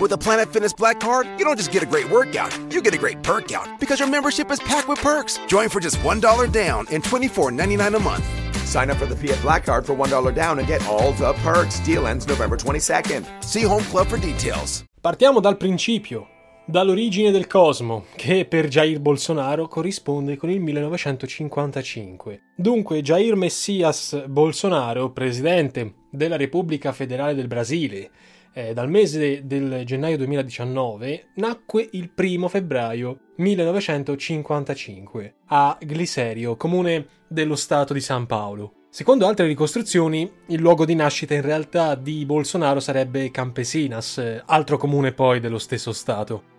With a Planet Fitness Black Card, you don't just get a great workout, you get a great perk out because your membership is packed with perks. Join for just $1 down and $24.99 a month. Sign up for the Fiat Black Card for $1 down and get all the perks. Deal ends November 22nd. See Home Club for details. Partiamo dal principio, dall'origine del cosmo, che per Jair Bolsonaro corrisponde con il 1955. Dunque, Jair Messias Bolsonaro, presidente della Repubblica Federale del Brasile, dal mese del gennaio 2019 nacque il 1 febbraio 1955 a Glicerio, comune dello stato di San Paolo. Secondo altre ricostruzioni, il luogo di nascita in realtà di Bolsonaro sarebbe Campesinas, altro comune poi dello stesso stato.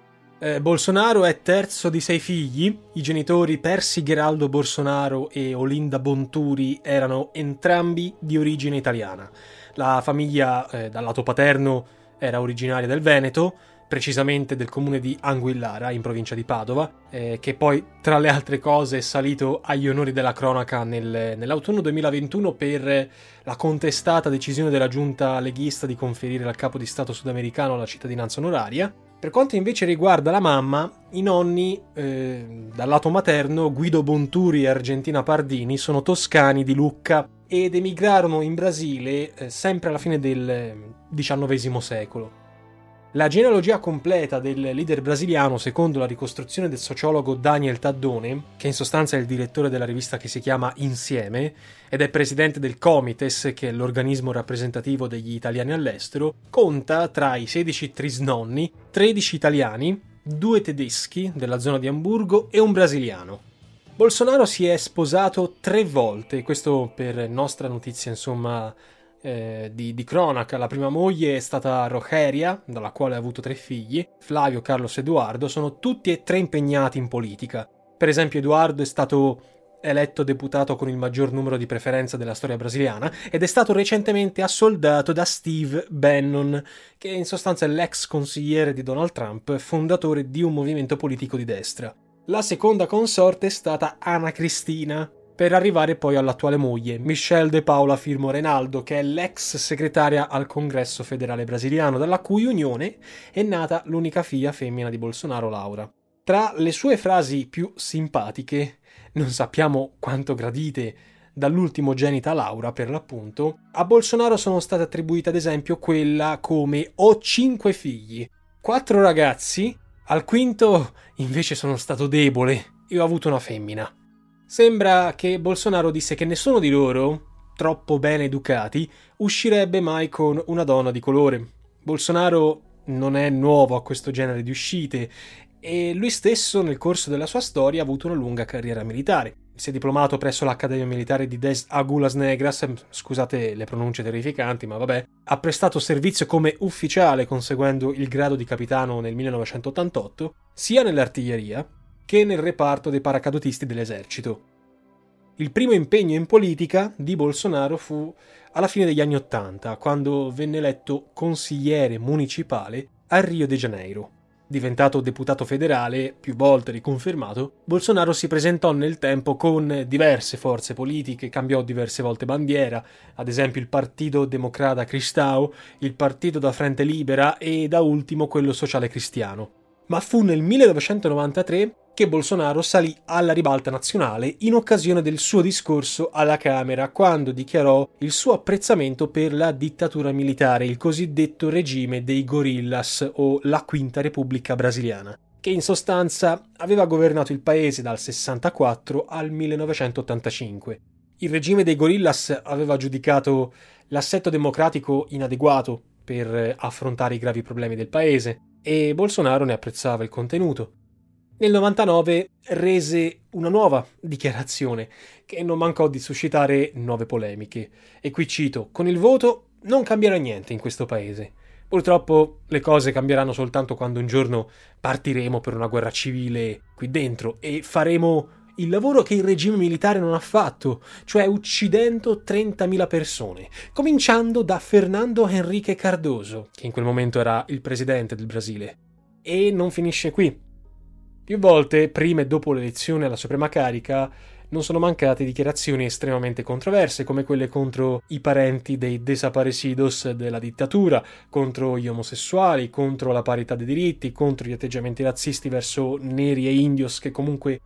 Bolsonaro è terzo di 6 figli, i genitori Percy Geraldo Bolsonaro e Olinda Bonturi erano entrambi di origine italiana. La famiglia dal lato paterno era originaria del Veneto, precisamente del comune di Anguillara, in provincia di Padova, che poi, tra le altre cose, è salito agli onori della cronaca nell'autunno 2021 per la contestata decisione della giunta leghista di conferire al capo di Stato sudamericano la cittadinanza onoraria. Per quanto invece riguarda la mamma, i nonni, dal lato materno, Guido Bonturi e Argentina Pardini, sono toscani di Lucca ed emigrarono in Brasile sempre alla fine del XIX secolo. La genealogia completa del leader brasiliano, secondo la ricostruzione del sociologo Daniel Taddone, che in sostanza è il direttore della rivista che si chiama Insieme ed è presidente del Comites, che è l'organismo rappresentativo degli italiani all'estero, conta tra i 16 trisnonni 13 italiani, 2 tedeschi della zona di Amburgo e un brasiliano. Bolsonaro si è sposato 3 volte, questo per nostra notizia, insomma, di cronaca. La prima moglie è stata Rogeria, dalla quale ha avuto 3 figli, Flavio, Carlos e Eduardo. Sono tutti e 3 impegnati in politica. Per esempio Eduardo è stato eletto deputato con il maggior numero di preferenza della storia brasiliana ed è stato recentemente assoldato da Steve Bannon, che in sostanza è l'ex consigliere di Donald Trump, fondatore di un movimento politico di destra. La seconda consorte è stata Ana Cristina, per arrivare poi all'attuale moglie, Michelle De Paola Firmo Reynaldo, che è l'ex segretaria al Congresso federale brasiliano, dalla cui unione è nata l'unica figlia femmina di Bolsonaro, Laura. Tra le sue frasi più simpatiche, non sappiamo quanto gradite dall'ultimogenita Laura per l'appunto, a Bolsonaro sono state attribuite ad esempio quella come «Ho 5 figli, 4 ragazzi, al quinto invece sono stato debole e ho avuto una femmina». Sembra che Bolsonaro disse che nessuno di loro, troppo bene educati, uscirebbe mai con una donna di colore. Bolsonaro non è nuovo a questo genere di uscite e lui stesso nel corso della sua storia ha avuto una lunga carriera militare. Si è diplomato presso l'Accademia Militare di Das Águilas Negras, scusate le pronunce terrificanti, ma vabbè. Ha prestato servizio come ufficiale conseguendo il grado di capitano nel 1988, sia nell'artiglieria che nel reparto dei paracadutisti dell'esercito. Il primo impegno in politica di Bolsonaro fu alla fine degli anni '80, quando venne eletto consigliere municipale a Rio de Janeiro. Diventato deputato federale, più volte riconfermato, Bolsonaro si presentò nel tempo con diverse forze politiche, cambiò diverse volte bandiera, ad esempio il Partito Democrata Cristão, il Partito da Frente Libera e da ultimo quello Sociale Cristiano. Ma fu nel 1993 che Bolsonaro salì alla ribalta nazionale in occasione del suo discorso alla Camera, quando dichiarò il suo apprezzamento per la dittatura militare, il cosiddetto regime dei gorillas o la Quinta Repubblica Brasiliana, che in sostanza aveva governato il paese dal 64 al 1985. Il regime dei gorillas aveva giudicato l'assetto democratico inadeguato per affrontare i gravi problemi del paese e Bolsonaro ne apprezzava il contenuto. Nel 99 rese una nuova dichiarazione che non mancò di suscitare nuove polemiche. E qui cito: «Con il voto non cambierà niente in questo paese, Purtroppo le cose cambieranno soltanto quando un giorno partiremo per una guerra civile qui dentro e faremo il lavoro che il regime militare non ha fatto, cioè uccidendo 30.000 persone, cominciando da Fernando Henrique Cardoso, che in quel momento era il presidente del Brasile. E non finisce qui. Più volte, prima e dopo l'elezione alla suprema carica, non sono mancate dichiarazioni estremamente controverse, come quelle contro i parenti dei desaparecidos della dittatura, contro gli omosessuali, contro la parità dei diritti, contro gli atteggiamenti razzisti verso neri e indios che comunque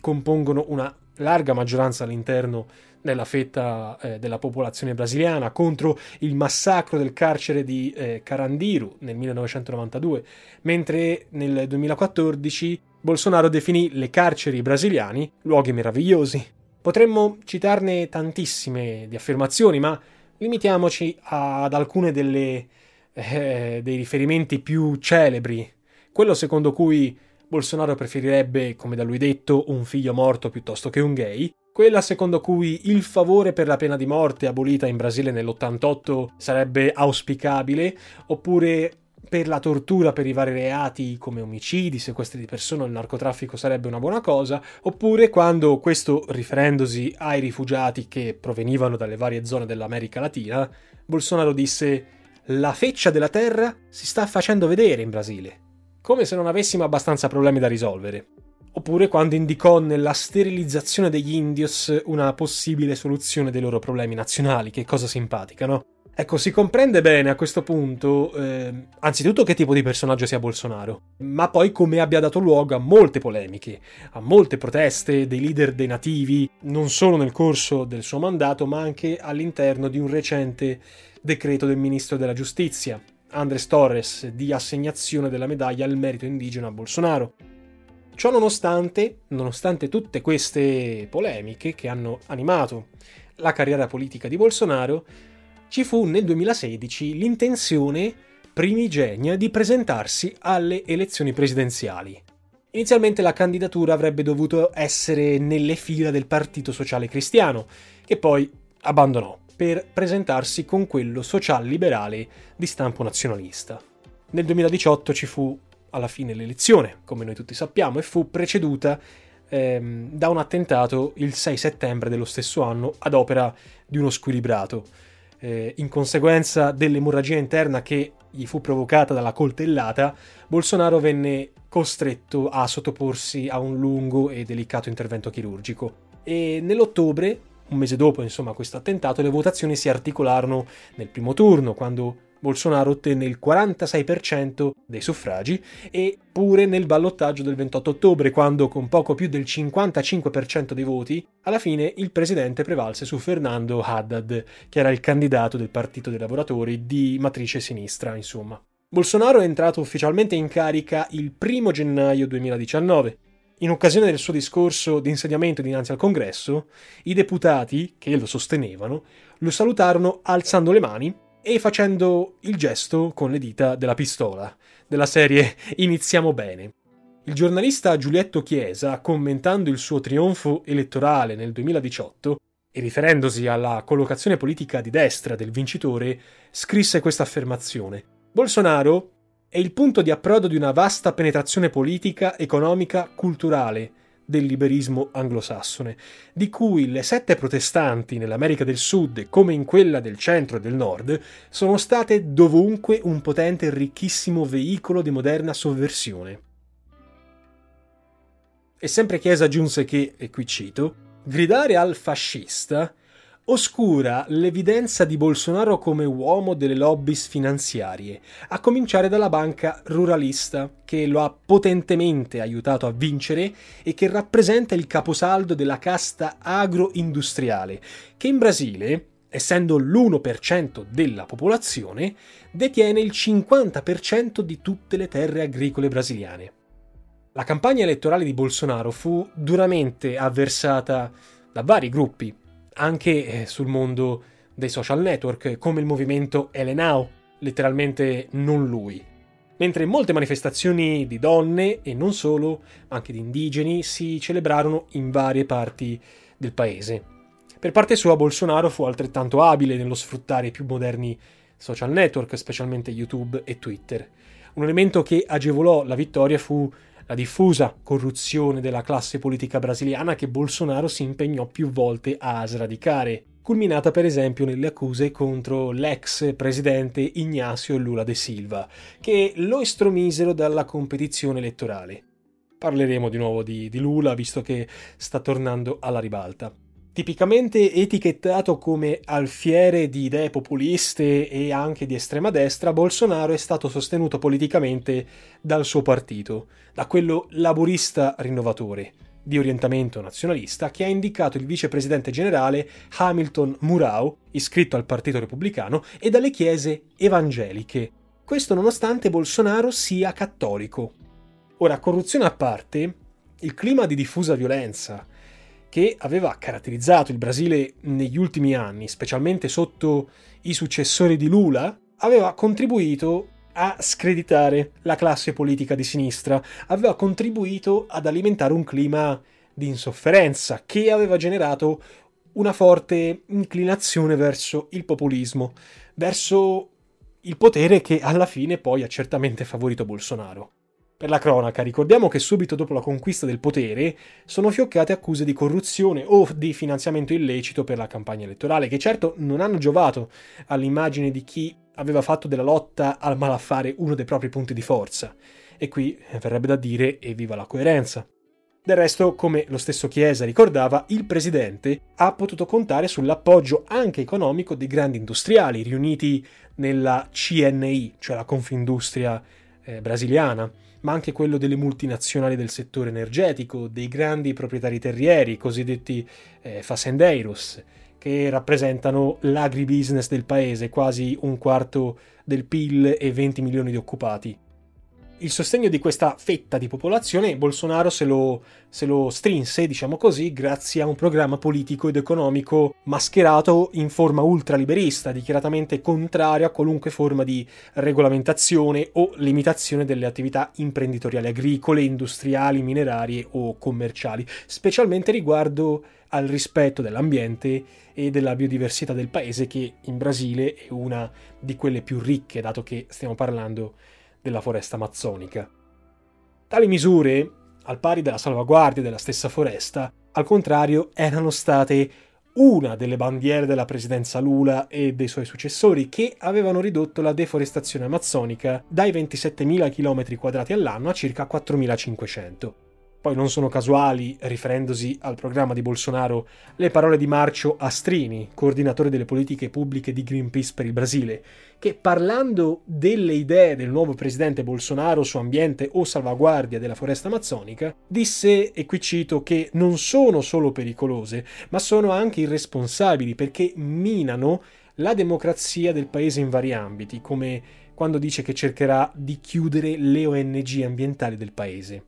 compongono una larga maggioranza all'interno della fetta della popolazione brasiliana, contro il massacro del carcere di Carandiru nel 1992, mentre nel 2014 Bolsonaro definì le carceri brasiliane luoghi meravigliosi. Potremmo citarne tantissime di affermazioni, ma limitiamoci ad alcune delle dei riferimenti più celebri. Quello secondo cui Bolsonaro preferirebbe, come da lui detto, un figlio morto piuttosto che un gay. Quella secondo cui il favore per la pena di morte abolita in Brasile nell'88 sarebbe auspicabile, oppure per la tortura per i vari reati come omicidi, sequestri di persone o il narcotraffico sarebbe una buona cosa, oppure quando, questo riferendosi ai rifugiati che provenivano dalle varie zone dell'America Latina, Bolsonaro disse «La feccia della terra si sta facendo vedere in Brasile», come se non avessimo abbastanza problemi da risolvere. Oppure quando indicò nella sterilizzazione degli indios una possibile soluzione dei loro problemi nazionali, che cosa simpatica, no? Ecco, si comprende bene a questo punto, anzitutto che tipo di personaggio sia Bolsonaro, ma poi come abbia dato luogo a molte polemiche, a molte proteste dei leader dei nativi, non solo nel corso del suo mandato, ma anche all'interno di un recente decreto del ministro della giustizia, Andrés Torres, di assegnazione della medaglia al merito indigeno a Bolsonaro. Ciò nonostante tutte queste polemiche che hanno animato la carriera politica di Bolsonaro, ci fu nel 2016 l'intenzione primigenia di presentarsi alle elezioni presidenziali. Inizialmente la candidatura avrebbe dovuto essere nelle fila del Partito Sociale Cristiano, che poi abbandonò per presentarsi con quello social-liberale di stampo nazionalista. Nel 2018 ci fu alla fine l'elezione, come noi tutti sappiamo, e fu preceduta da un attentato il 6 settembre dello stesso anno ad opera di uno squilibrato, in conseguenza dell'emorragia interna che gli fu provocata dalla coltellata. Bolsonaro venne costretto a sottoporsi a un lungo e delicato intervento chirurgico. E nell'ottobre, un mese dopo insomma questo attentato, le votazioni si articolarono nel primo turno, quando Bolsonaro ottenne il 46% dei suffragi, e pure nel ballottaggio del 28 ottobre, quando con poco più del 55% dei voti, alla fine il presidente prevalse su Fernando Haddad, che era il candidato del Partito dei Lavoratori di matrice sinistra, insomma. Bolsonaro è entrato ufficialmente in carica il 1 gennaio 2019. In occasione del suo discorso di insediamento dinanzi al Congresso, i deputati che lo sostenevano lo salutarono alzando le mani e facendo il gesto con le dita della pistola, della serie «Iniziamo bene». Il giornalista Giulietto Chiesa, commentando il suo trionfo elettorale nel 2018 e riferendosi alla collocazione politica di destra del vincitore, scrisse questa affermazione: «Bolsonaro è il punto di approdo di una vasta penetrazione politica, economica, culturale del liberismo anglosassone, di cui le sette protestanti nell'America del Sud, come in quella del centro e del nord, sono state dovunque un potente e ricchissimo veicolo di moderna sovversione». E sempre Chiesa aggiunse che, e qui cito, «gridare al fascista oscura l'evidenza di Bolsonaro come uomo delle lobby finanziarie, a cominciare dalla banca ruralista, che lo ha potentemente aiutato a vincere e che rappresenta il caposaldo della casta agroindustriale, che in Brasile, essendo l'1% della popolazione, detiene il 50% di tutte le terre agricole brasiliane». La campagna elettorale di Bolsonaro fu duramente avversata da vari gruppi, anche sul mondo dei social network, come il movimento Elenau, letteralmente non lui. Mentre molte manifestazioni di donne, e non solo, anche di indigeni, si celebrarono in varie parti del paese. Per parte sua Bolsonaro fu altrettanto abile nello sfruttare i più moderni social network, specialmente YouTube e Twitter. Un elemento che agevolò la vittoria fu la diffusa corruzione della classe politica brasiliana che Bolsonaro si impegnò più volte a sradicare, culminata per esempio nelle accuse contro l'ex presidente Ignacio Lula de Silva, che lo estromisero dalla competizione elettorale. Parleremo di nuovo di Lula, visto che sta tornando alla ribalta. Tipicamente etichettato come alfiere di idee populiste e anche di estrema destra, Bolsonaro è stato sostenuto politicamente dal suo partito, da quello laburista rinnovatore, di orientamento nazionalista, che ha indicato il vicepresidente generale Hamilton Mourão, iscritto al Partito Repubblicano, e dalle chiese evangeliche. Questo nonostante Bolsonaro sia cattolico. Ora, corruzione a parte, il clima di diffusa violenza che aveva caratterizzato il Brasile negli ultimi anni, specialmente sotto i successori di Lula, aveva contribuito a screditare la classe politica di sinistra, aveva contribuito ad alimentare un clima di insofferenza che aveva generato una forte inclinazione verso il populismo, verso il potere che alla fine poi ha certamente favorito Bolsonaro. Per la cronaca, ricordiamo che subito dopo la conquista del potere sono fioccate accuse di corruzione o di finanziamento illecito per la campagna elettorale, che certo non hanno giovato all'immagine di chi aveva fatto della lotta al malaffare uno dei propri punti di forza. E qui verrebbe da dire evviva la coerenza. Del resto, come lo stesso Chiesa ricordava, il presidente ha potuto contare sull'appoggio anche economico dei grandi industriali riuniti nella CNI, cioè la Confindustria brasiliana, ma anche quello delle multinazionali del settore energetico, dei grandi proprietari terrieri, cosiddetti fazendeiros, che rappresentano l'agribusiness del paese, quasi un quarto del PIL e 20 milioni di occupati. Il sostegno di questa fetta di popolazione Bolsonaro se lo strinse, diciamo così, grazie a un programma politico ed economico mascherato in forma ultraliberista, dichiaratamente contrario a qualunque forma di regolamentazione o limitazione delle attività imprenditoriali agricole, industriali, minerarie o commerciali, specialmente riguardo al rispetto dell'ambiente e della biodiversità del paese, che in Brasile è una di quelle più ricche, dato che stiamo parlando della foresta amazzonica. Tali misure, al pari della salvaguardia della stessa foresta, al contrario, erano state una delle bandiere della presidenza Lula e dei suoi successori, che avevano ridotto la deforestazione amazzonica dai 27.000 km quadrati all'anno a circa 4.500. Poi non sono casuali, riferendosi al programma di Bolsonaro, le parole di Marcio Astrini, coordinatore delle politiche pubbliche di Greenpeace per il Brasile, che parlando delle idee del nuovo presidente Bolsonaro su ambiente o salvaguardia della foresta amazzonica, disse, e qui cito, che non sono solo pericolose, ma sono anche irresponsabili perché minano la democrazia del paese in vari ambiti, come quando dice che cercherà di chiudere le ONG ambientali del paese.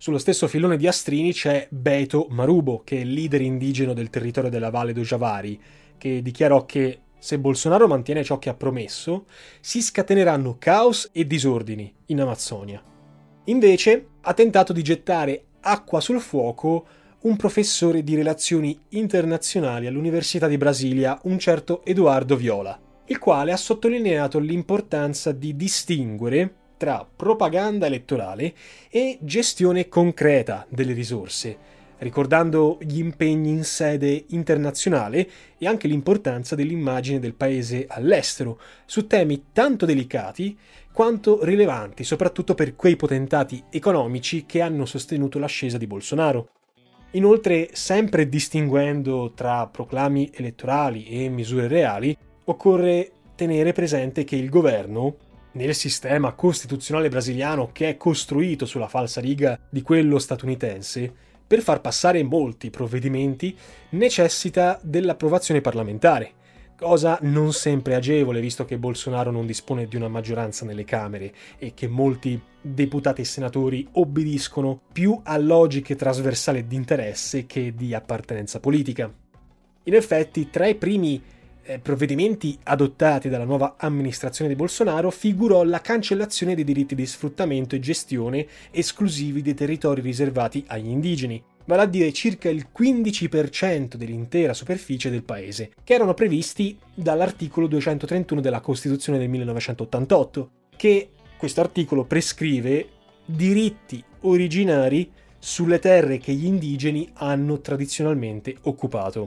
Sullo stesso filone di Astrini c'è Beto Marubo, che è leader indigeno del territorio della Valle do Javari, che dichiarò che se Bolsonaro mantiene ciò che ha promesso, si scateneranno caos e disordini in Amazzonia. Invece ha tentato di gettare acqua sul fuoco un professore di relazioni internazionali all'Università di Brasilia, un certo Eduardo Viola, il quale ha sottolineato l'importanza di distinguere tra propaganda elettorale e gestione concreta delle risorse, ricordando gli impegni in sede internazionale e anche l'importanza dell'immagine del paese all'estero, su temi tanto delicati quanto rilevanti, soprattutto per quei potentati economici che hanno sostenuto l'ascesa di Bolsonaro. Inoltre, sempre distinguendo tra proclami elettorali e misure reali, occorre tenere presente che il governo, nel sistema costituzionale brasiliano, che è costruito sulla falsariga di quello statunitense, per far passare molti provvedimenti necessita dell'approvazione parlamentare, cosa non sempre agevole visto che Bolsonaro non dispone di una maggioranza nelle Camere e che molti deputati e senatori obbediscono più a logiche trasversali di interesse che di appartenenza politica. In effetti, tra i primi provvedimenti adottati dalla nuova amministrazione di Bolsonaro figurò la cancellazione dei diritti di sfruttamento e gestione esclusivi dei territori riservati agli indigeni, vale a dire circa il 15% dell'intera superficie del paese, che erano previsti dall'articolo 231 della Costituzione del 1988, che questo articolo prescrive diritti originari sulle terre che gli indigeni hanno tradizionalmente occupato.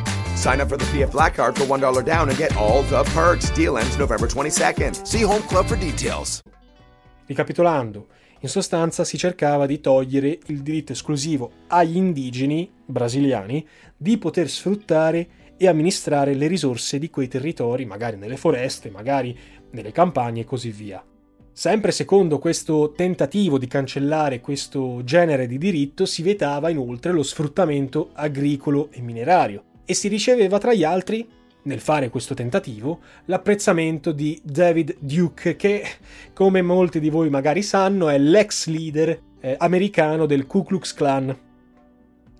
Sign up for the PF Black Card for $1 down and get all the perks. Deal ends November 22nd. See Home Club for details. Ricapitolando, in sostanza si cercava di togliere il diritto esclusivo agli indigeni brasiliani di poter sfruttare e amministrare le risorse di quei territori, magari nelle foreste, magari nelle campagne e così via. Sempre secondo questo tentativo di cancellare questo genere di diritto, si vietava inoltre lo sfruttamento agricolo e minerario. E si riceveva tra gli altri, nel fare questo tentativo, l'apprezzamento di David Duke, che, come molti di voi magari sanno, è l'ex leader americano del Ku Klux Klan.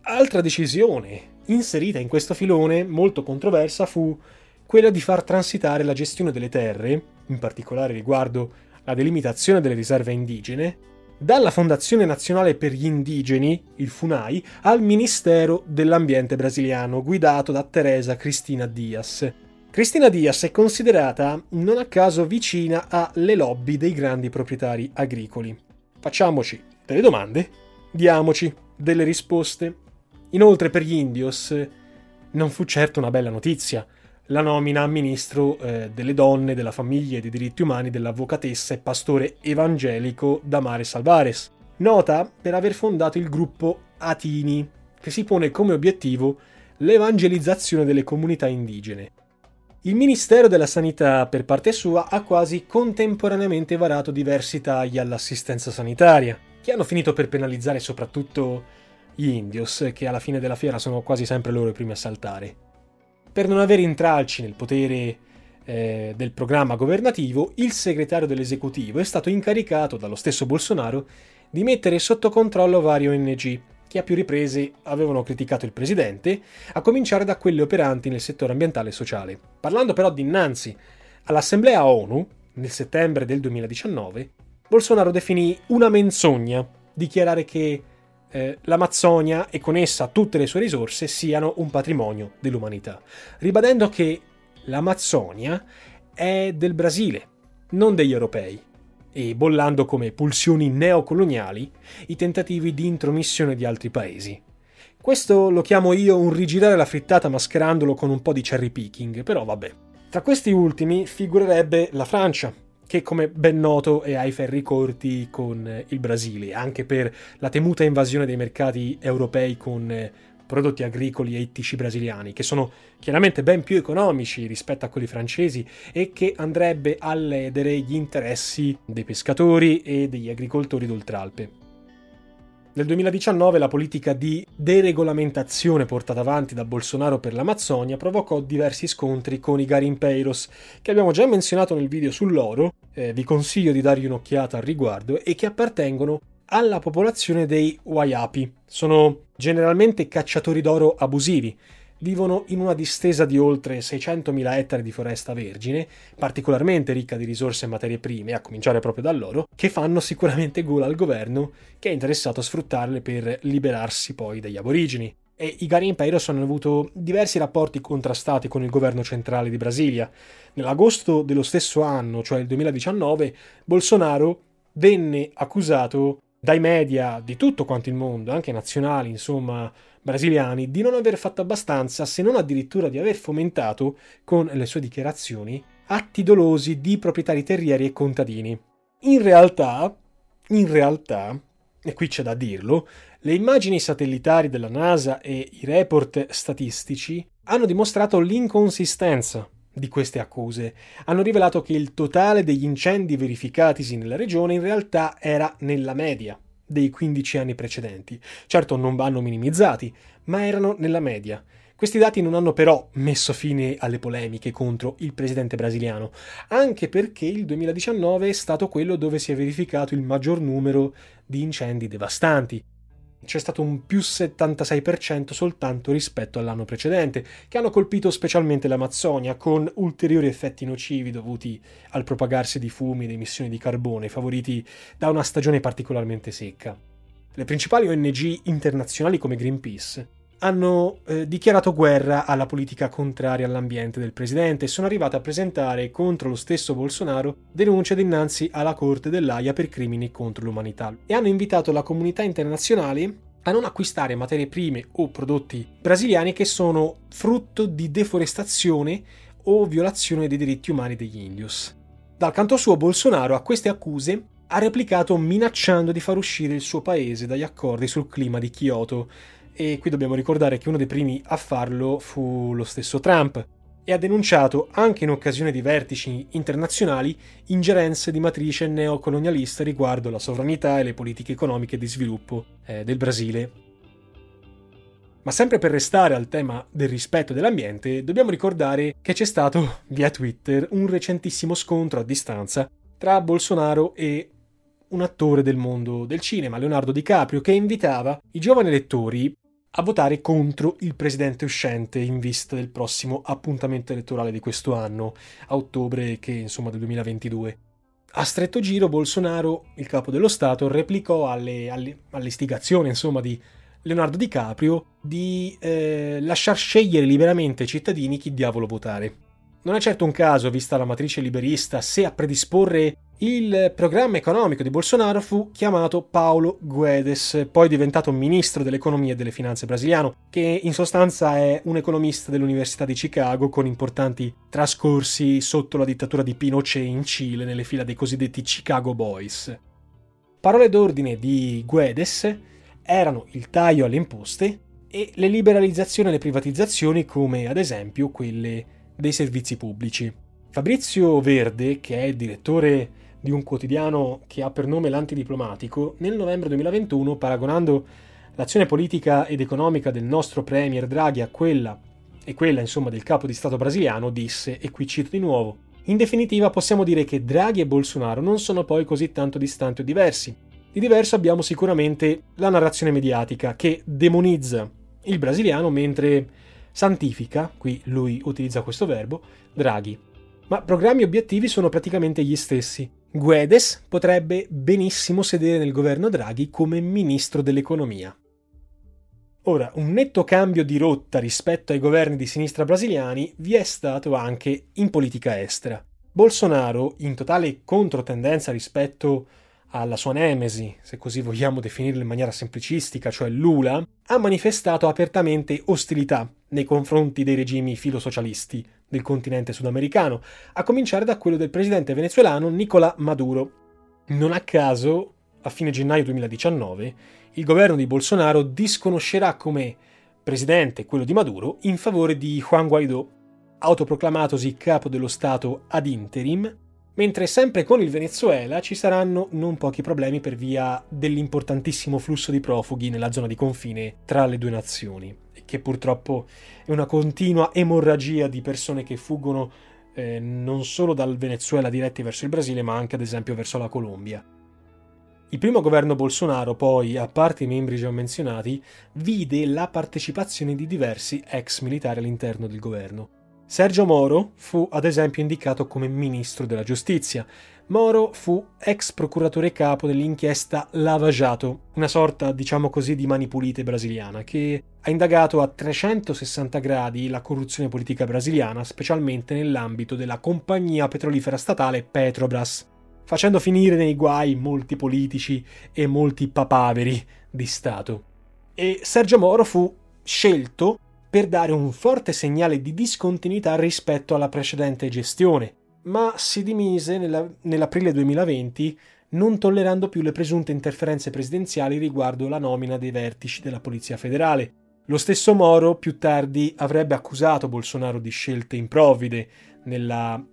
Altra decisione inserita in questo filone, molto controversa, fu quella di far transitare la gestione delle terre, in particolare riguardo la delimitazione delle riserve indigene, dalla Fondazione Nazionale per gli Indigeni, il FUNAI, al Ministero dell'Ambiente brasiliano, guidato da Teresa Cristina Dias. Cristina Dias è considerata, non a caso, vicina alle lobby dei grandi proprietari agricoli. Facciamoci delle domande, diamoci delle risposte. Inoltre per gli indios non fu certo una bella notizia la nomina a ministro delle donne, della famiglia e dei diritti umani dell'avvocatessa e pastore evangelico Damares Alvarez, nota per aver fondato il gruppo Atini, che si pone come obiettivo l'evangelizzazione delle comunità indigene. Il Ministero della Sanità, per parte sua, ha quasi contemporaneamente varato diversi tagli all'assistenza sanitaria, che hanno finito per penalizzare soprattutto gli indios, che alla fine della fiera sono quasi sempre loro i primi a saltare. Per non avere intralci nel potere del programma governativo, il segretario dell'esecutivo è stato incaricato dallo stesso Bolsonaro di mettere sotto controllo varie ONG, che a più riprese avevano criticato il presidente, a cominciare da quelle operanti nel settore ambientale e sociale. Parlando però dinanzi all'Assemblea ONU, nel settembre del 2019, Bolsonaro definì una menzogna dichiarare che l'Amazzonia e con essa tutte le sue risorse siano un patrimonio dell'umanità, ribadendo che l'Amazzonia è del Brasile, non degli europei, e bollando come pulsioni neocoloniali i tentativi di intromissione di altri paesi. Questo lo chiamo io un rigirare la frittata mascherandolo con un po' di cherry picking, però vabbè. Tra questi ultimi figurerebbe la Francia, che come ben noto è ai ferri corti con il Brasile, anche per la temuta invasione dei mercati europei con prodotti agricoli e ittici brasiliani, che sono chiaramente ben più economici rispetto a quelli francesi e che andrebbe a ledere gli interessi dei pescatori e degli agricoltori d'Oltralpe. Nel 2019 la politica di deregolamentazione portata avanti da Bolsonaro per l'Amazzonia provocò diversi scontri con i Garimpeiros, che abbiamo già menzionato nel video sull'oro, vi consiglio di dargli un'occhiata al riguardo, e che appartengono alla popolazione dei Waiapi. Sono generalmente cacciatori d'oro abusivi, vivono in una distesa di oltre 600.000 ettari di foresta vergine, particolarmente ricca di risorse e materie prime, a cominciare proprio dall'oro, che fanno sicuramente gola al governo, che è interessato a sfruttarle per liberarsi poi dagli aborigeni. E i Garimpeiros hanno avuto diversi rapporti contrastati con il governo centrale di Brasilia. Nell'agosto dello stesso anno, cioè il 2019, Bolsonaro venne accusato dai media di tutto quanto il mondo, anche nazionali, insomma, brasiliani, di non aver fatto abbastanza, se non addirittura di aver fomentato, con le sue dichiarazioni, atti dolosi di proprietari terrieri e contadini. In realtà, e qui c'è da dirlo, le immagini satellitari della NASA e i report statistici hanno dimostrato l'inconsistenza di queste accuse. Hanno rivelato che il totale degli incendi verificatisi nella regione in realtà era nella media dei 15 anni precedenti. Certo, non vanno minimizzati, ma erano nella media. Questi dati non hanno però messo fine alle polemiche contro il presidente brasiliano, anche perché il 2019 è stato quello dove si è verificato il maggior numero di incendi devastanti. C'è stato un più 76% soltanto rispetto all'anno precedente, che hanno colpito specialmente l'Amazzonia, con ulteriori effetti nocivi dovuti al propagarsi di fumi ed emissioni di carbone, favoriti da una stagione particolarmente secca. Le principali ONG internazionali come Greenpeace hanno dichiarato guerra alla politica contraria all'ambiente del presidente e sono arrivate a presentare contro lo stesso Bolsonaro denunce dinanzi alla Corte dell'Aia per crimini contro l'umanità e hanno invitato la comunità internazionale a non acquistare materie prime o prodotti brasiliani che sono frutto di deforestazione o violazione dei diritti umani degli indios. Dal canto suo, Bolsonaro a queste accuse ha replicato minacciando di far uscire il suo paese dagli accordi sul clima di Kyoto. E qui dobbiamo ricordare che uno dei primi a farlo fu lo stesso Trump, e ha denunciato, anche in occasione di vertici internazionali, ingerenze di matrice neocolonialista riguardo la sovranità e le politiche economiche di sviluppo del Brasile. Ma sempre per restare al tema del rispetto dell'ambiente, dobbiamo ricordare che c'è stato, via Twitter, un recentissimo scontro a distanza tra Bolsonaro e un attore del mondo del cinema, Leonardo DiCaprio, che invitava i giovani elettori a votare contro il presidente uscente in vista del prossimo appuntamento elettorale di questo anno, a ottobre, che insomma del 2022. A stretto giro Bolsonaro, il capo dello Stato, replicò all'istigazione insomma di Leonardo DiCaprio di lasciar scegliere liberamente ai cittadini chi diavolo votare. Non è certo un caso, vista la matrice liberista, se a predisporre il programma economico di Bolsonaro fu chiamato Paulo Guedes, poi diventato ministro dell'economia e delle finanze brasiliano, che in sostanza è un economista dell'Università di Chicago con importanti trascorsi sotto la dittatura di Pinochet in Cile, nelle fila dei cosiddetti Chicago Boys. Parole d'ordine di Guedes erano il taglio alle imposte e le liberalizzazioni e le privatizzazioni, come ad esempio quelle dei servizi pubblici. Fabrizio Verde, che è direttore di un quotidiano che ha per nome l'Antidiplomatico, nel novembre 2021, paragonando l'azione politica ed economica del nostro premier Draghi a quella insomma del capo di Stato brasiliano, disse, e qui cito di nuovo: "In definitiva possiamo dire che Draghi e Bolsonaro non sono poi così tanto distanti o diversi. Di diverso abbiamo sicuramente la narrazione mediatica che demonizza il brasiliano mentre santifica", qui lui utilizza questo verbo, "Draghi. Ma programmi e obiettivi sono praticamente gli stessi. Guedes potrebbe benissimo sedere nel governo Draghi come ministro dell'economia." Ora, un netto cambio di rotta rispetto ai governi di sinistra brasiliani vi è stato anche in politica estera. Bolsonaro, in totale controtendenza rispetto alla sua nemesi, se così vogliamo definirlo in maniera semplicistica, cioè Lula, ha manifestato apertamente ostilità nei confronti dei regimi filosocialisti del continente sudamericano, a cominciare da quello del presidente venezuelano Nicolás Maduro. Non a caso, a fine gennaio 2019, il governo di Bolsonaro disconoscerà come presidente quello di Maduro in favore di Juan Guaidó, autoproclamatosi capo dello Stato ad interim, mentre sempre con il Venezuela ci saranno non pochi problemi per via dell'importantissimo flusso di profughi nella zona di confine tra le due nazioni, che purtroppo è una continua emorragia di persone che fuggono non solo dal Venezuela diretti verso il Brasile, ma anche ad esempio verso la Colombia. Il primo governo Bolsonaro, poi, a parte i membri già menzionati, vide la partecipazione di diversi ex militari all'interno del governo. Sergio Moro fu ad esempio indicato come ministro della giustizia. Moro fu ex procuratore capo dell'inchiesta Lava Jato, una sorta, diciamo così, di Mani Pulite brasiliana, che ha indagato a 360 gradi la corruzione politica brasiliana, specialmente nell'ambito della compagnia petrolifera statale Petrobras, facendo finire nei guai molti politici e molti papaveri di Stato. E Sergio Moro fu scelto per dare un forte segnale di discontinuità rispetto alla precedente gestione, ma si dimise nell'aprile 2020 non tollerando più le presunte interferenze presidenziali riguardo la nomina dei vertici della Polizia Federale. Lo stesso Moro più tardi avrebbe accusato Bolsonaro di scelte improvvide nella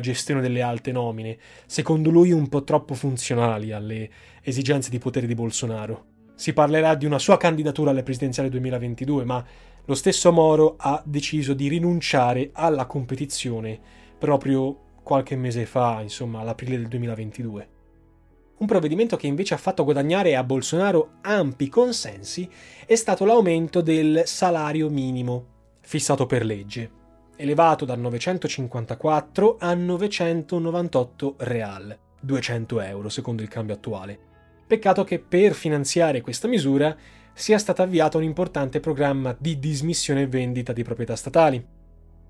gestione delle alte nomine, secondo lui un po' troppo funzionali alle esigenze di potere di Bolsonaro. Si parlerà di una sua candidatura alle presidenziali 2022, ma lo stesso Moro ha deciso di rinunciare alla competizione proprio qualche mese fa, insomma, all'aprile del 2022. Un provvedimento che invece ha fatto guadagnare a Bolsonaro ampi consensi è stato l'aumento del salario minimo, fissato per legge, elevato da 954 a 998 real, 200 euro secondo il cambio attuale. Peccato che per finanziare questa misura sia stato avviato un importante programma di dismissione e vendita di proprietà statali.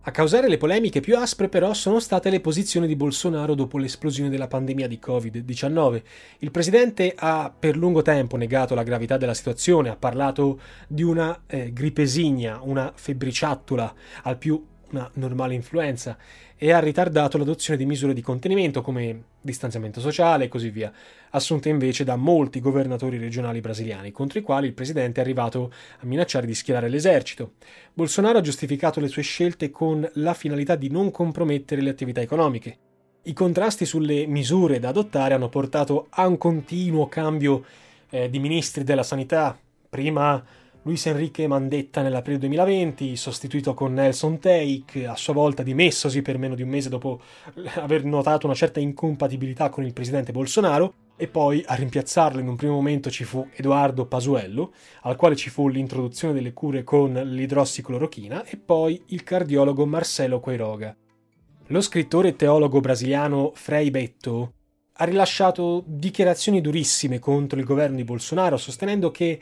A causare le polemiche più aspre però sono state le posizioni di Bolsonaro dopo l'esplosione della pandemia di Covid-19. Il presidente ha per lungo tempo negato la gravità della situazione, ha parlato di una gripesigna, una febbriciattula, al più una normale influenza, e ha ritardato l'adozione di misure di contenimento come distanziamento sociale e così via, assunte invece da molti governatori regionali brasiliani, contro i quali il presidente è arrivato a minacciare di schierare l'esercito. Bolsonaro ha giustificato le sue scelte con la finalità di non compromettere le attività economiche. I contrasti sulle misure da adottare hanno portato a un continuo cambio di ministri della sanità, prima Luis Henrique Mandetta nell'aprile 2020, sostituito con Nelson Teich, a sua volta dimessosi per meno di un mese dopo aver notato una certa incompatibilità con il presidente Bolsonaro, e poi a rimpiazzarlo in un primo momento ci fu Eduardo Pasuello, al quale ci fu l'introduzione delle cure con l'idrossiclorochina, e poi il cardiologo Marcelo Queiroga. Lo scrittore e teologo brasiliano Frei Betto ha rilasciato dichiarazioni durissime contro il governo di Bolsonaro, sostenendo che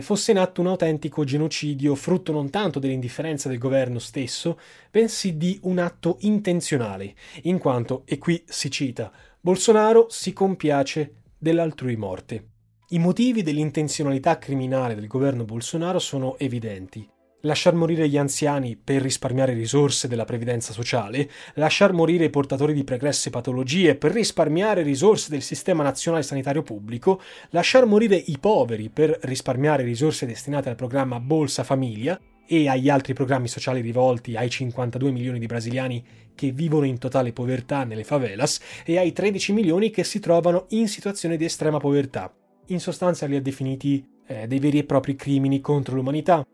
fosse in atto un autentico genocidio frutto non tanto dell'indifferenza del governo stesso, bensì di un atto intenzionale, in quanto, e qui si cita, Bolsonaro si compiace dell'altrui morte. I motivi dell'intenzionalità criminale del governo Bolsonaro sono evidenti. Lasciar morire gli anziani per risparmiare risorse della previdenza sociale, lasciar morire i portatori di pregresse patologie per risparmiare risorse del sistema nazionale sanitario pubblico, lasciar morire i poveri per risparmiare risorse destinate al programma Bolsa Famiglia e agli altri programmi sociali rivolti ai 52 milioni di brasiliani che vivono in totale povertà nelle favelas e ai 13 milioni che si trovano in situazione di estrema povertà. In sostanza li ha definiti dei veri e propri crimini contro l'umanità.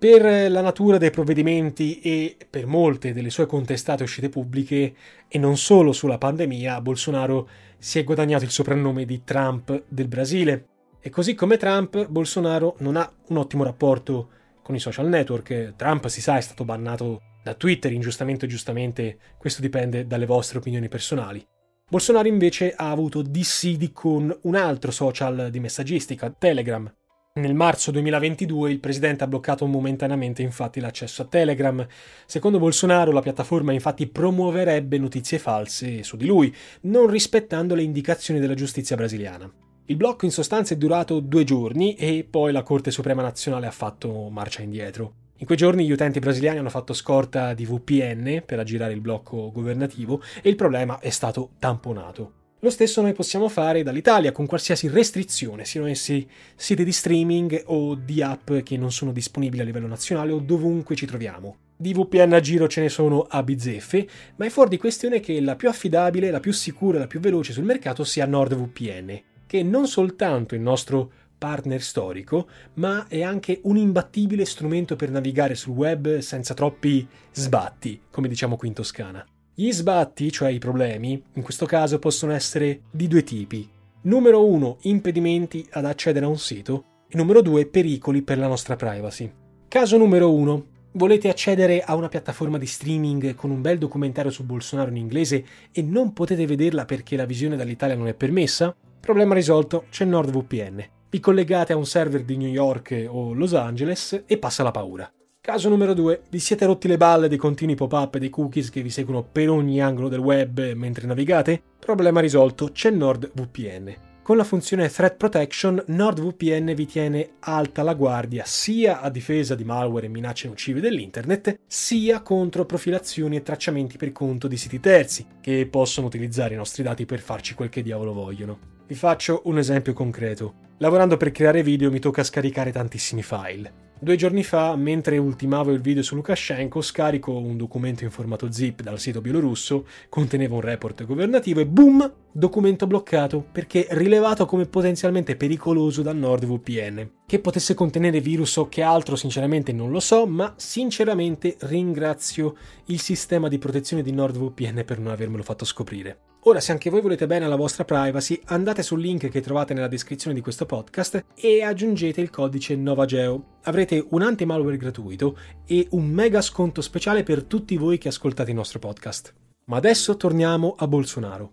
Per la natura dei provvedimenti e per molte delle sue contestate uscite pubbliche, e non solo sulla pandemia, Bolsonaro si è guadagnato il soprannome di Trump del Brasile. E così come Trump, Bolsonaro non ha un ottimo rapporto con i social network. Trump, si sa, è stato bannato da Twitter, ingiustamente o giustamente, questo dipende dalle vostre opinioni personali. Bolsonaro invece ha avuto dissidi con un altro social di messaggistica, Telegram. Nel marzo 2022 il presidente ha bloccato momentaneamente infatti l'accesso a Telegram. Secondo Bolsonaro la piattaforma infatti promuoverebbe notizie false su di lui, non rispettando le indicazioni della giustizia brasiliana. Il blocco in sostanza è durato 2 giorni e poi la Corte Suprema Nazionale ha fatto marcia indietro. In quei giorni gli utenti brasiliani hanno fatto scorta di VPN per aggirare il blocco governativo e il problema è stato tamponato. Lo stesso noi possiamo fare dall'Italia con qualsiasi restrizione, siano essi siti di streaming o di app che non sono disponibili a livello nazionale o dovunque ci troviamo. Di VPN a giro ce ne sono a bizzeffe, ma è fuori di questione che la più affidabile, la più sicura, la più veloce sul mercato sia NordVPN, che è non soltanto il nostro partner storico, ma è anche un imbattibile strumento per navigare sul web senza troppi sbatti, come diciamo qui in Toscana. Gli sbatti, cioè i problemi, in questo caso possono essere di 2 tipi. Numero 1, impedimenti ad accedere a un sito, e numero 2, pericoli per la nostra privacy. Caso numero 1, volete accedere a una piattaforma di streaming con un bel documentario su Bolsonaro in inglese e non potete vederla perché la visione dall'Italia non è permessa? Problema risolto, c'è NordVPN. Vi collegate a un server di New York o Los Angeles e passa la paura. Caso numero 2, vi siete rotti le balle dei continui pop-up e dei cookies che vi seguono per ogni angolo del web mentre navigate? Problema risolto, c'è NordVPN. Con la funzione Threat Protection, NordVPN vi tiene alta la guardia sia a difesa di malware e minacce nocive dell'internet, sia contro profilazioni e tracciamenti per conto di siti terzi, che possono utilizzare i nostri dati per farci quel che diavolo vogliono. Vi faccio un esempio concreto. Lavorando per creare video mi tocca scaricare tantissimi file. 2 giorni fa, mentre ultimavo il video su Lukashenko, scarico un documento in formato zip dal sito bielorusso, conteneva un report governativo e boom! Documento bloccato perché rilevato come potenzialmente pericoloso da NordVPN. Che potesse contenere virus o che altro sinceramente non lo so, ma sinceramente ringrazio il sistema di protezione di NordVPN per non avermelo fatto scoprire. Ora, se anche voi volete bene alla vostra privacy, andate sul link che trovate nella descrizione di questo podcast e aggiungete il codice NovaGeo. Avrete un anti-malware gratuito e un mega sconto speciale per tutti voi che ascoltate il nostro podcast. Ma adesso torniamo a Bolsonaro.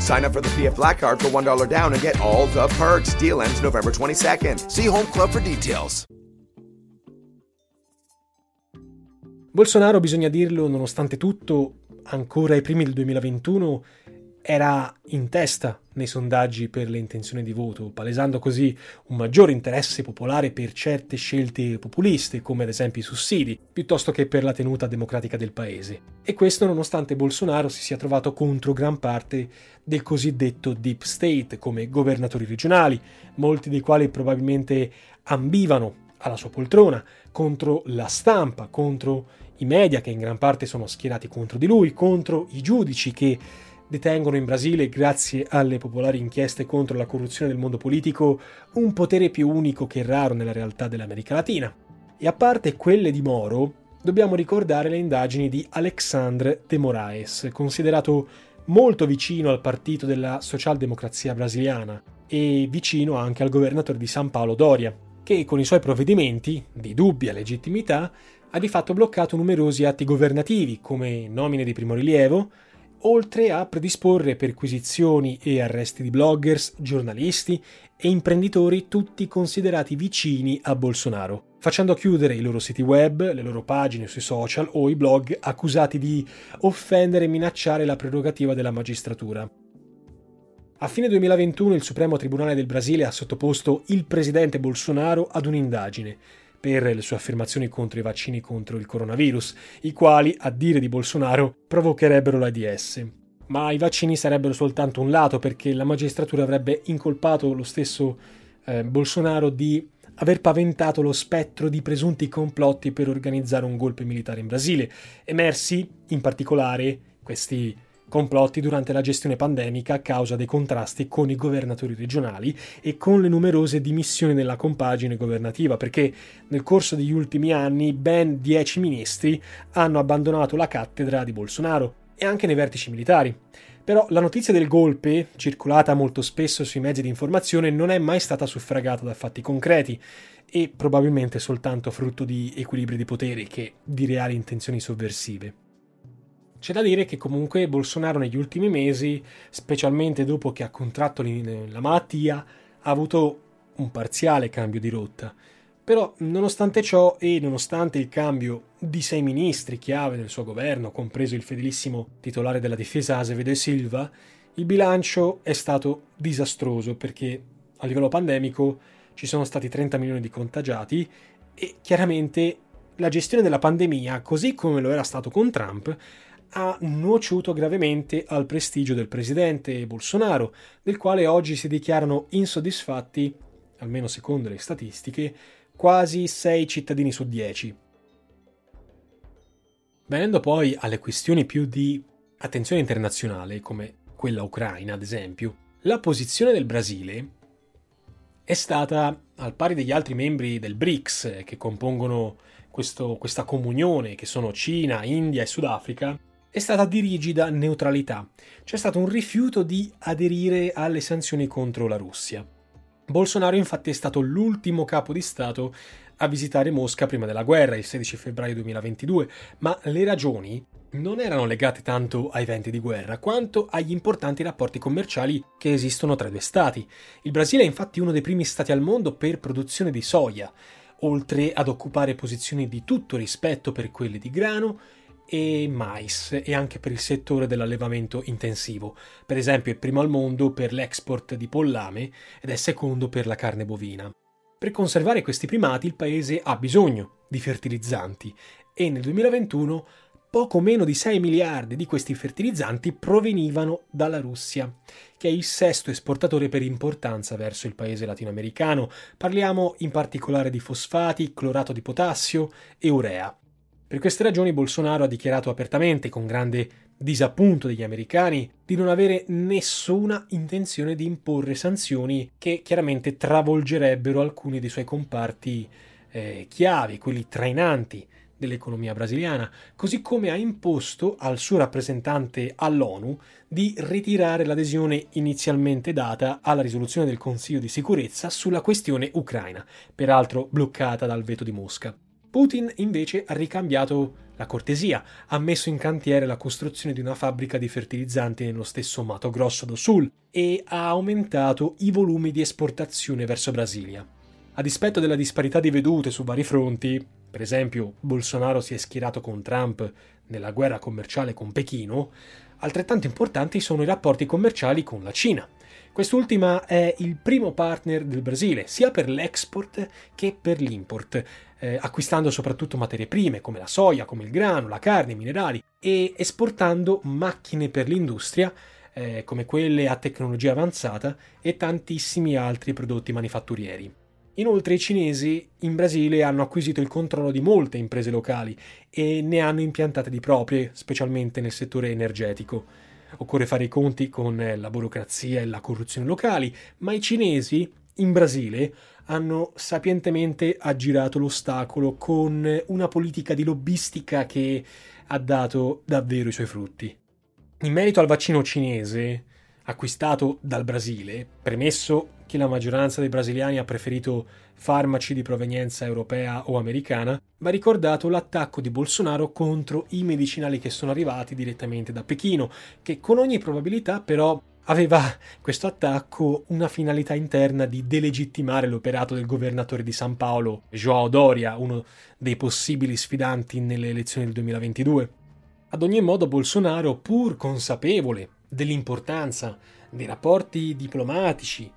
Sign up for the PF Black Card for $1 down and get all the perks. Deal ends November 22nd. See Home Club for details. Bolsonaro, bisogna dirlo, nonostante tutto, ancora ai primi del 2021 era in testa nei sondaggi per le intenzioni di voto, palesando così un maggiore interesse popolare per certe scelte populiste, come ad esempio i sussidi, piuttosto che per la tenuta democratica del paese. E questo nonostante Bolsonaro si sia trovato contro gran parte del cosiddetto deep state, come governatori regionali, molti dei quali probabilmente ambivano alla sua poltrona, contro la stampa, contro i media che in gran parte sono schierati contro di lui, contro i giudici che detengono in Brasile, grazie alle popolari inchieste contro la corruzione del mondo politico, un potere più unico che raro nella realtà dell'America Latina. E a parte quelle di Moro, dobbiamo ricordare le indagini di Alexandre de Moraes, considerato molto vicino al partito della socialdemocrazia brasiliana e vicino anche al governatore di San Paolo Doria, che con i suoi provvedimenti, di dubbia legittimità, ha di fatto bloccato numerosi atti governativi, come nomine di primo rilievo, oltre a predisporre perquisizioni e arresti di bloggers, giornalisti e imprenditori tutti considerati vicini a Bolsonaro, facendo chiudere i loro siti web, le loro pagine sui social o i blog accusati di offendere e minacciare la prerogativa della magistratura. A fine 2021 il Supremo Tribunale del Brasile ha sottoposto il presidente Bolsonaro ad un'indagine per le sue affermazioni contro i vaccini contro il coronavirus, i quali, a dire di Bolsonaro, provocherebbero l'AIDS. Ma i vaccini sarebbero soltanto un lato, perché la magistratura avrebbe incolpato lo stesso Bolsonaro di aver paventato lo spettro di presunti complotti per organizzare un golpe militare in Brasile, emersi, in particolare, questi complotti durante la gestione pandemica a causa dei contrasti con i governatori regionali e con le numerose dimissioni nella compagine governativa, perché nel corso degli ultimi anni ben 10 ministri hanno abbandonato la cattedra di Bolsonaro e anche nei vertici militari. Però la notizia del golpe, circolata molto spesso sui mezzi di informazione, non è mai stata suffragata da fatti concreti e probabilmente soltanto frutto di equilibri di potere che di reali intenzioni sovversive. C'è da dire che comunque Bolsonaro negli ultimi mesi, specialmente dopo che ha contratto la malattia, ha avuto un parziale cambio di rotta. Però nonostante ciò e nonostante il cambio di 6 ministri chiave nel suo governo, compreso il fedelissimo titolare della difesa Azevedo e Silva, il bilancio è stato disastroso perché a livello pandemico ci sono stati 30 milioni di contagiati e chiaramente la gestione della pandemia, così come lo era stato con Trump, ha nuociuto gravemente al prestigio del presidente Bolsonaro, del quale oggi si dichiarano insoddisfatti, almeno secondo le statistiche, quasi 6 cittadini su 10. Venendo poi alle questioni più di attenzione internazionale, come quella ucraina ad esempio, la posizione del Brasile è stata, al pari degli altri membri del BRICS, che compongono questa comunione, che sono Cina, India e Sudafrica, è stata di rigida neutralità. C'è stato un rifiuto di aderire alle sanzioni contro la Russia. Bolsonaro infatti è stato l'ultimo capo di Stato a visitare Mosca prima della guerra, il 16 febbraio 2022, ma le ragioni non erano legate tanto ai venti di guerra quanto agli importanti rapporti commerciali che esistono tra i due stati. Il Brasile è infatti uno dei primi stati al mondo per produzione di soia, oltre ad occupare posizioni di tutto rispetto per quelle di grano e mais e anche per il settore dell'allevamento intensivo. Per esempio è primo al mondo per l'export di pollame ed è secondo per la carne bovina. Per conservare questi primati il paese ha bisogno di fertilizzanti e nel 2021 poco meno di 6 miliardi di questi fertilizzanti provenivano dalla Russia, che è il sesto esportatore per importanza verso il paese latinoamericano. Parliamo in particolare di fosfati, clorato di potassio e urea. Per queste ragioni Bolsonaro ha dichiarato apertamente, con grande disappunto degli americani, di non avere nessuna intenzione di imporre sanzioni che chiaramente travolgerebbero alcuni dei suoi comparti chiavi, quelli trainanti dell'economia brasiliana, così come ha imposto al suo rappresentante all'ONU di ritirare l'adesione inizialmente data alla risoluzione del Consiglio di sicurezza sulla questione ucraina, peraltro bloccata dal veto di Mosca. Putin invece ha ricambiato la cortesia, ha messo in cantiere la costruzione di una fabbrica di fertilizzanti nello stesso Mato Grosso do Sul e ha aumentato i volumi di esportazione verso Brasilia. A dispetto della disparità di vedute su vari fronti, per esempio Bolsonaro si è schierato con Trump nella guerra commerciale con Pechino, altrettanto importanti sono i rapporti commerciali con la Cina. Quest'ultima è il primo partner del Brasile, sia per l'export che per l'import, acquistando soprattutto materie prime come la soia, come il grano, la carne, i minerali e esportando macchine per l'industria come quelle a tecnologia avanzata e tantissimi altri prodotti manifatturieri. Inoltre i cinesi in Brasile hanno acquisito il controllo di molte imprese locali e ne hanno impiantate di proprie, specialmente nel settore energetico. Occorre fare i conti con la burocrazia e la corruzione locali, ma i cinesi in Brasile hanno sapientemente aggirato l'ostacolo con una politica di lobbistica che ha dato davvero i suoi frutti. In merito al vaccino cinese acquistato dal Brasile, premesso che la maggioranza dei brasiliani ha preferito farmaci di provenienza europea o americana, va ricordato l'attacco di Bolsonaro contro i medicinali che sono arrivati direttamente da Pechino, che con ogni probabilità però aveva questo attacco una finalità interna di delegittimare l'operato del governatore di San Paolo, João Doria, uno dei possibili sfidanti nelle elezioni del 2022. Ad ogni modo Bolsonaro, pur consapevole dell'importanza dei rapporti diplomatici,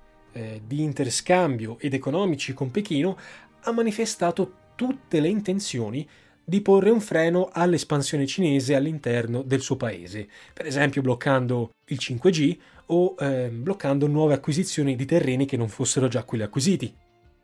di interscambio ed economici con Pechino, ha manifestato tutte le intenzioni di porre un freno all'espansione cinese all'interno del suo paese, per esempio bloccando il 5G o bloccando nuove acquisizioni di terreni che non fossero già quelli acquisiti.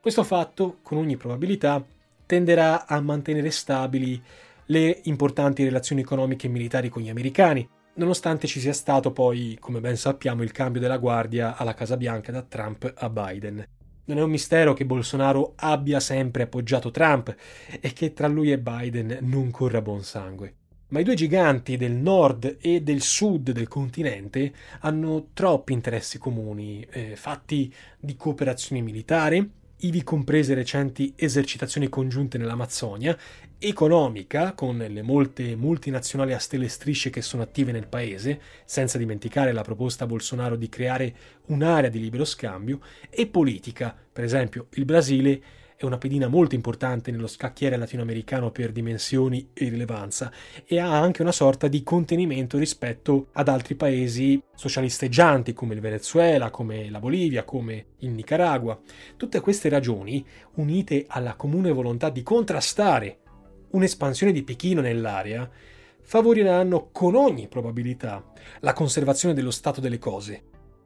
Questo fatto, con ogni probabilità, tenderà a mantenere stabili le importanti relazioni economiche e militari con gli americani, nonostante ci sia stato poi, come ben sappiamo, il cambio della guardia alla Casa Bianca da Trump a Biden. Non è un mistero che Bolsonaro abbia sempre appoggiato Trump e che tra lui e Biden non corra buon sangue. Ma i due giganti del nord e del sud del continente hanno troppi interessi comuni, fatti di cooperazione militare, ivi comprese recenti esercitazioni congiunte nell'Amazzonia, economica, con le molte multinazionali a stelle e strisce che sono attive nel paese, senza dimenticare la proposta a Bolsonaro di creare un'area di libero scambio, e politica. Per esempio, il Brasile è una pedina molto importante nello scacchiere latinoamericano per dimensioni e rilevanza, e ha anche una sorta di contenimento rispetto ad altri paesi socialisteggianti come il Venezuela, come la Bolivia, come il Nicaragua. Tutte queste ragioni, unite alla comune volontà di contrastare un'espansione di Pechino nell'area, favoriranno con ogni probabilità la conservazione dello stato delle cose.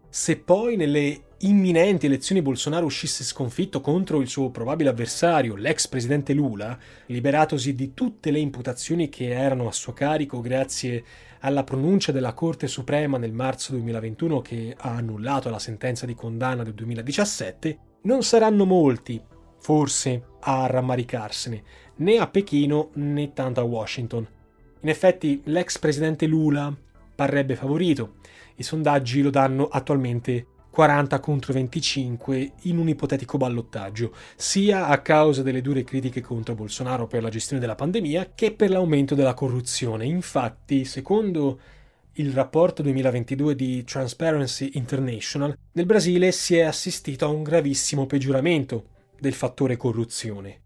Se poi nelle imminenti elezioni Bolsonaro uscisse sconfitto contro il suo probabile avversario, l'ex presidente Lula, liberatosi di tutte le imputazioni che erano a suo carico grazie alla pronuncia della Corte Suprema nel marzo 2021 che ha annullato la sentenza di condanna del 2017, non saranno molti, forse, a rammaricarsene, né a Pechino né tanto a Washington. In effetti l'ex presidente Lula parrebbe favorito. I sondaggi lo danno attualmente 40 contro 25 in un ipotetico ballottaggio, sia a causa delle dure critiche contro Bolsonaro per la gestione della pandemia che per l'aumento della corruzione. Infatti, secondo il rapporto 2022 di Transparency International, nel Brasile si è assistito a un gravissimo peggioramento del fattore corruzione.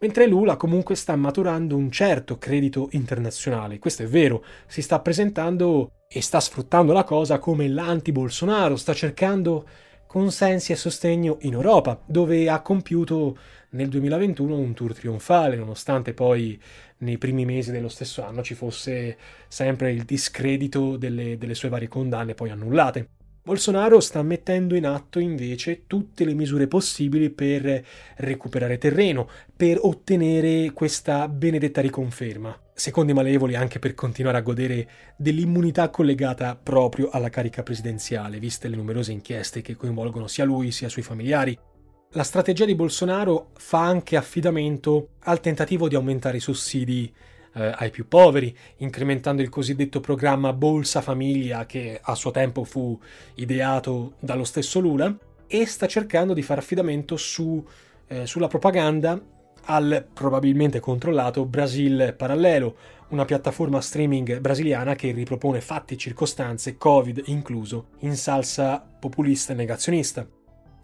Mentre Lula comunque sta maturando un certo credito internazionale, questo è vero, si sta presentando e sta sfruttando la cosa come l'anti-Bolsonaro, sta cercando consensi e sostegno in Europa, dove ha compiuto nel 2021 un tour trionfale, nonostante poi nei primi mesi dello stesso anno ci fosse sempre il discredito delle sue varie condanne poi annullate. Bolsonaro sta mettendo in atto invece tutte le misure possibili per recuperare terreno, per ottenere questa benedetta riconferma, secondo i malevoli anche per continuare a godere dell'immunità collegata proprio alla carica presidenziale, viste le numerose inchieste che coinvolgono sia lui sia i suoi familiari. La strategia di Bolsonaro fa anche affidamento al tentativo di aumentare i sussidi ai più poveri, incrementando il cosiddetto programma Bolsa Famiglia che a suo tempo fu ideato dallo stesso Lula, e sta cercando di fare affidamento sulla propaganda al probabilmente controllato Brasil Parallelo, una piattaforma streaming brasiliana che ripropone fatti e circostanze, Covid incluso, in salsa populista e negazionista.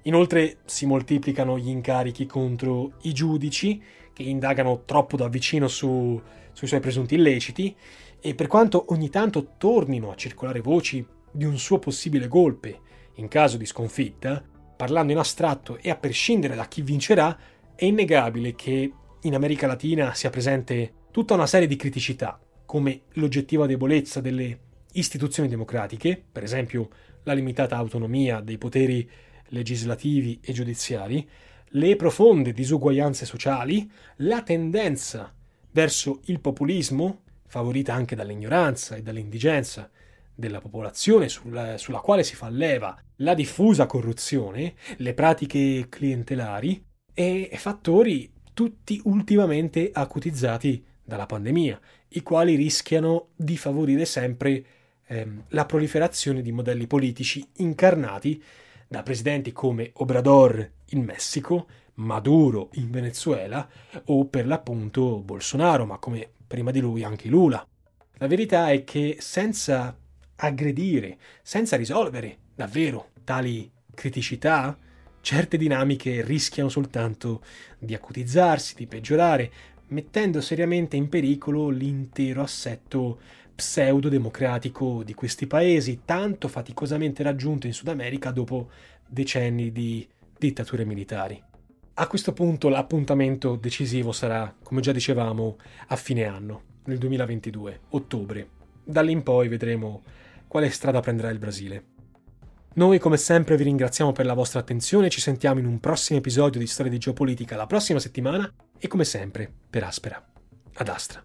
Inoltre si moltiplicano gli incarichi contro i giudici che indagano troppo da vicino sui suoi presunti illeciti, e per quanto ogni tanto tornino a circolare voci di un suo possibile golpe in caso di sconfitta, parlando in astratto e a prescindere da chi vincerà, è innegabile che in America Latina sia presente tutta una serie di criticità, come l'oggettiva debolezza delle istituzioni democratiche, per esempio la limitata autonomia dei poteri legislativi e giudiziari, le profonde disuguaglianze sociali, la tendenza verso il populismo, favorita anche dall'ignoranza e dall'indigenza della popolazione sulla quale si fa leva, la diffusa corruzione, le pratiche clientelari e fattori tutti ultimamente acutizzati dalla pandemia, i quali rischiano di favorire sempre la proliferazione di modelli politici incarnati da presidenti come Obrador in Messico, Maduro in Venezuela o per l'appunto Bolsonaro, ma come prima di lui anche Lula. La verità è che senza aggredire, senza risolvere davvero tali criticità, certe dinamiche rischiano soltanto di acutizzarsi, di peggiorare, mettendo seriamente in pericolo l'intero assetto pseudo-democratico di questi paesi, tanto faticosamente raggiunto in Sud America dopo decenni di dittature militari. A questo punto l'appuntamento decisivo sarà, come già dicevamo, a fine anno, nel 2022, ottobre. Dall'in poi vedremo quale strada prenderà il Brasile. Noi come sempre vi ringraziamo per la vostra attenzione, ci sentiamo in un prossimo episodio di Storia di Geopolitica la prossima settimana e come sempre, per Aspera, ad Astra.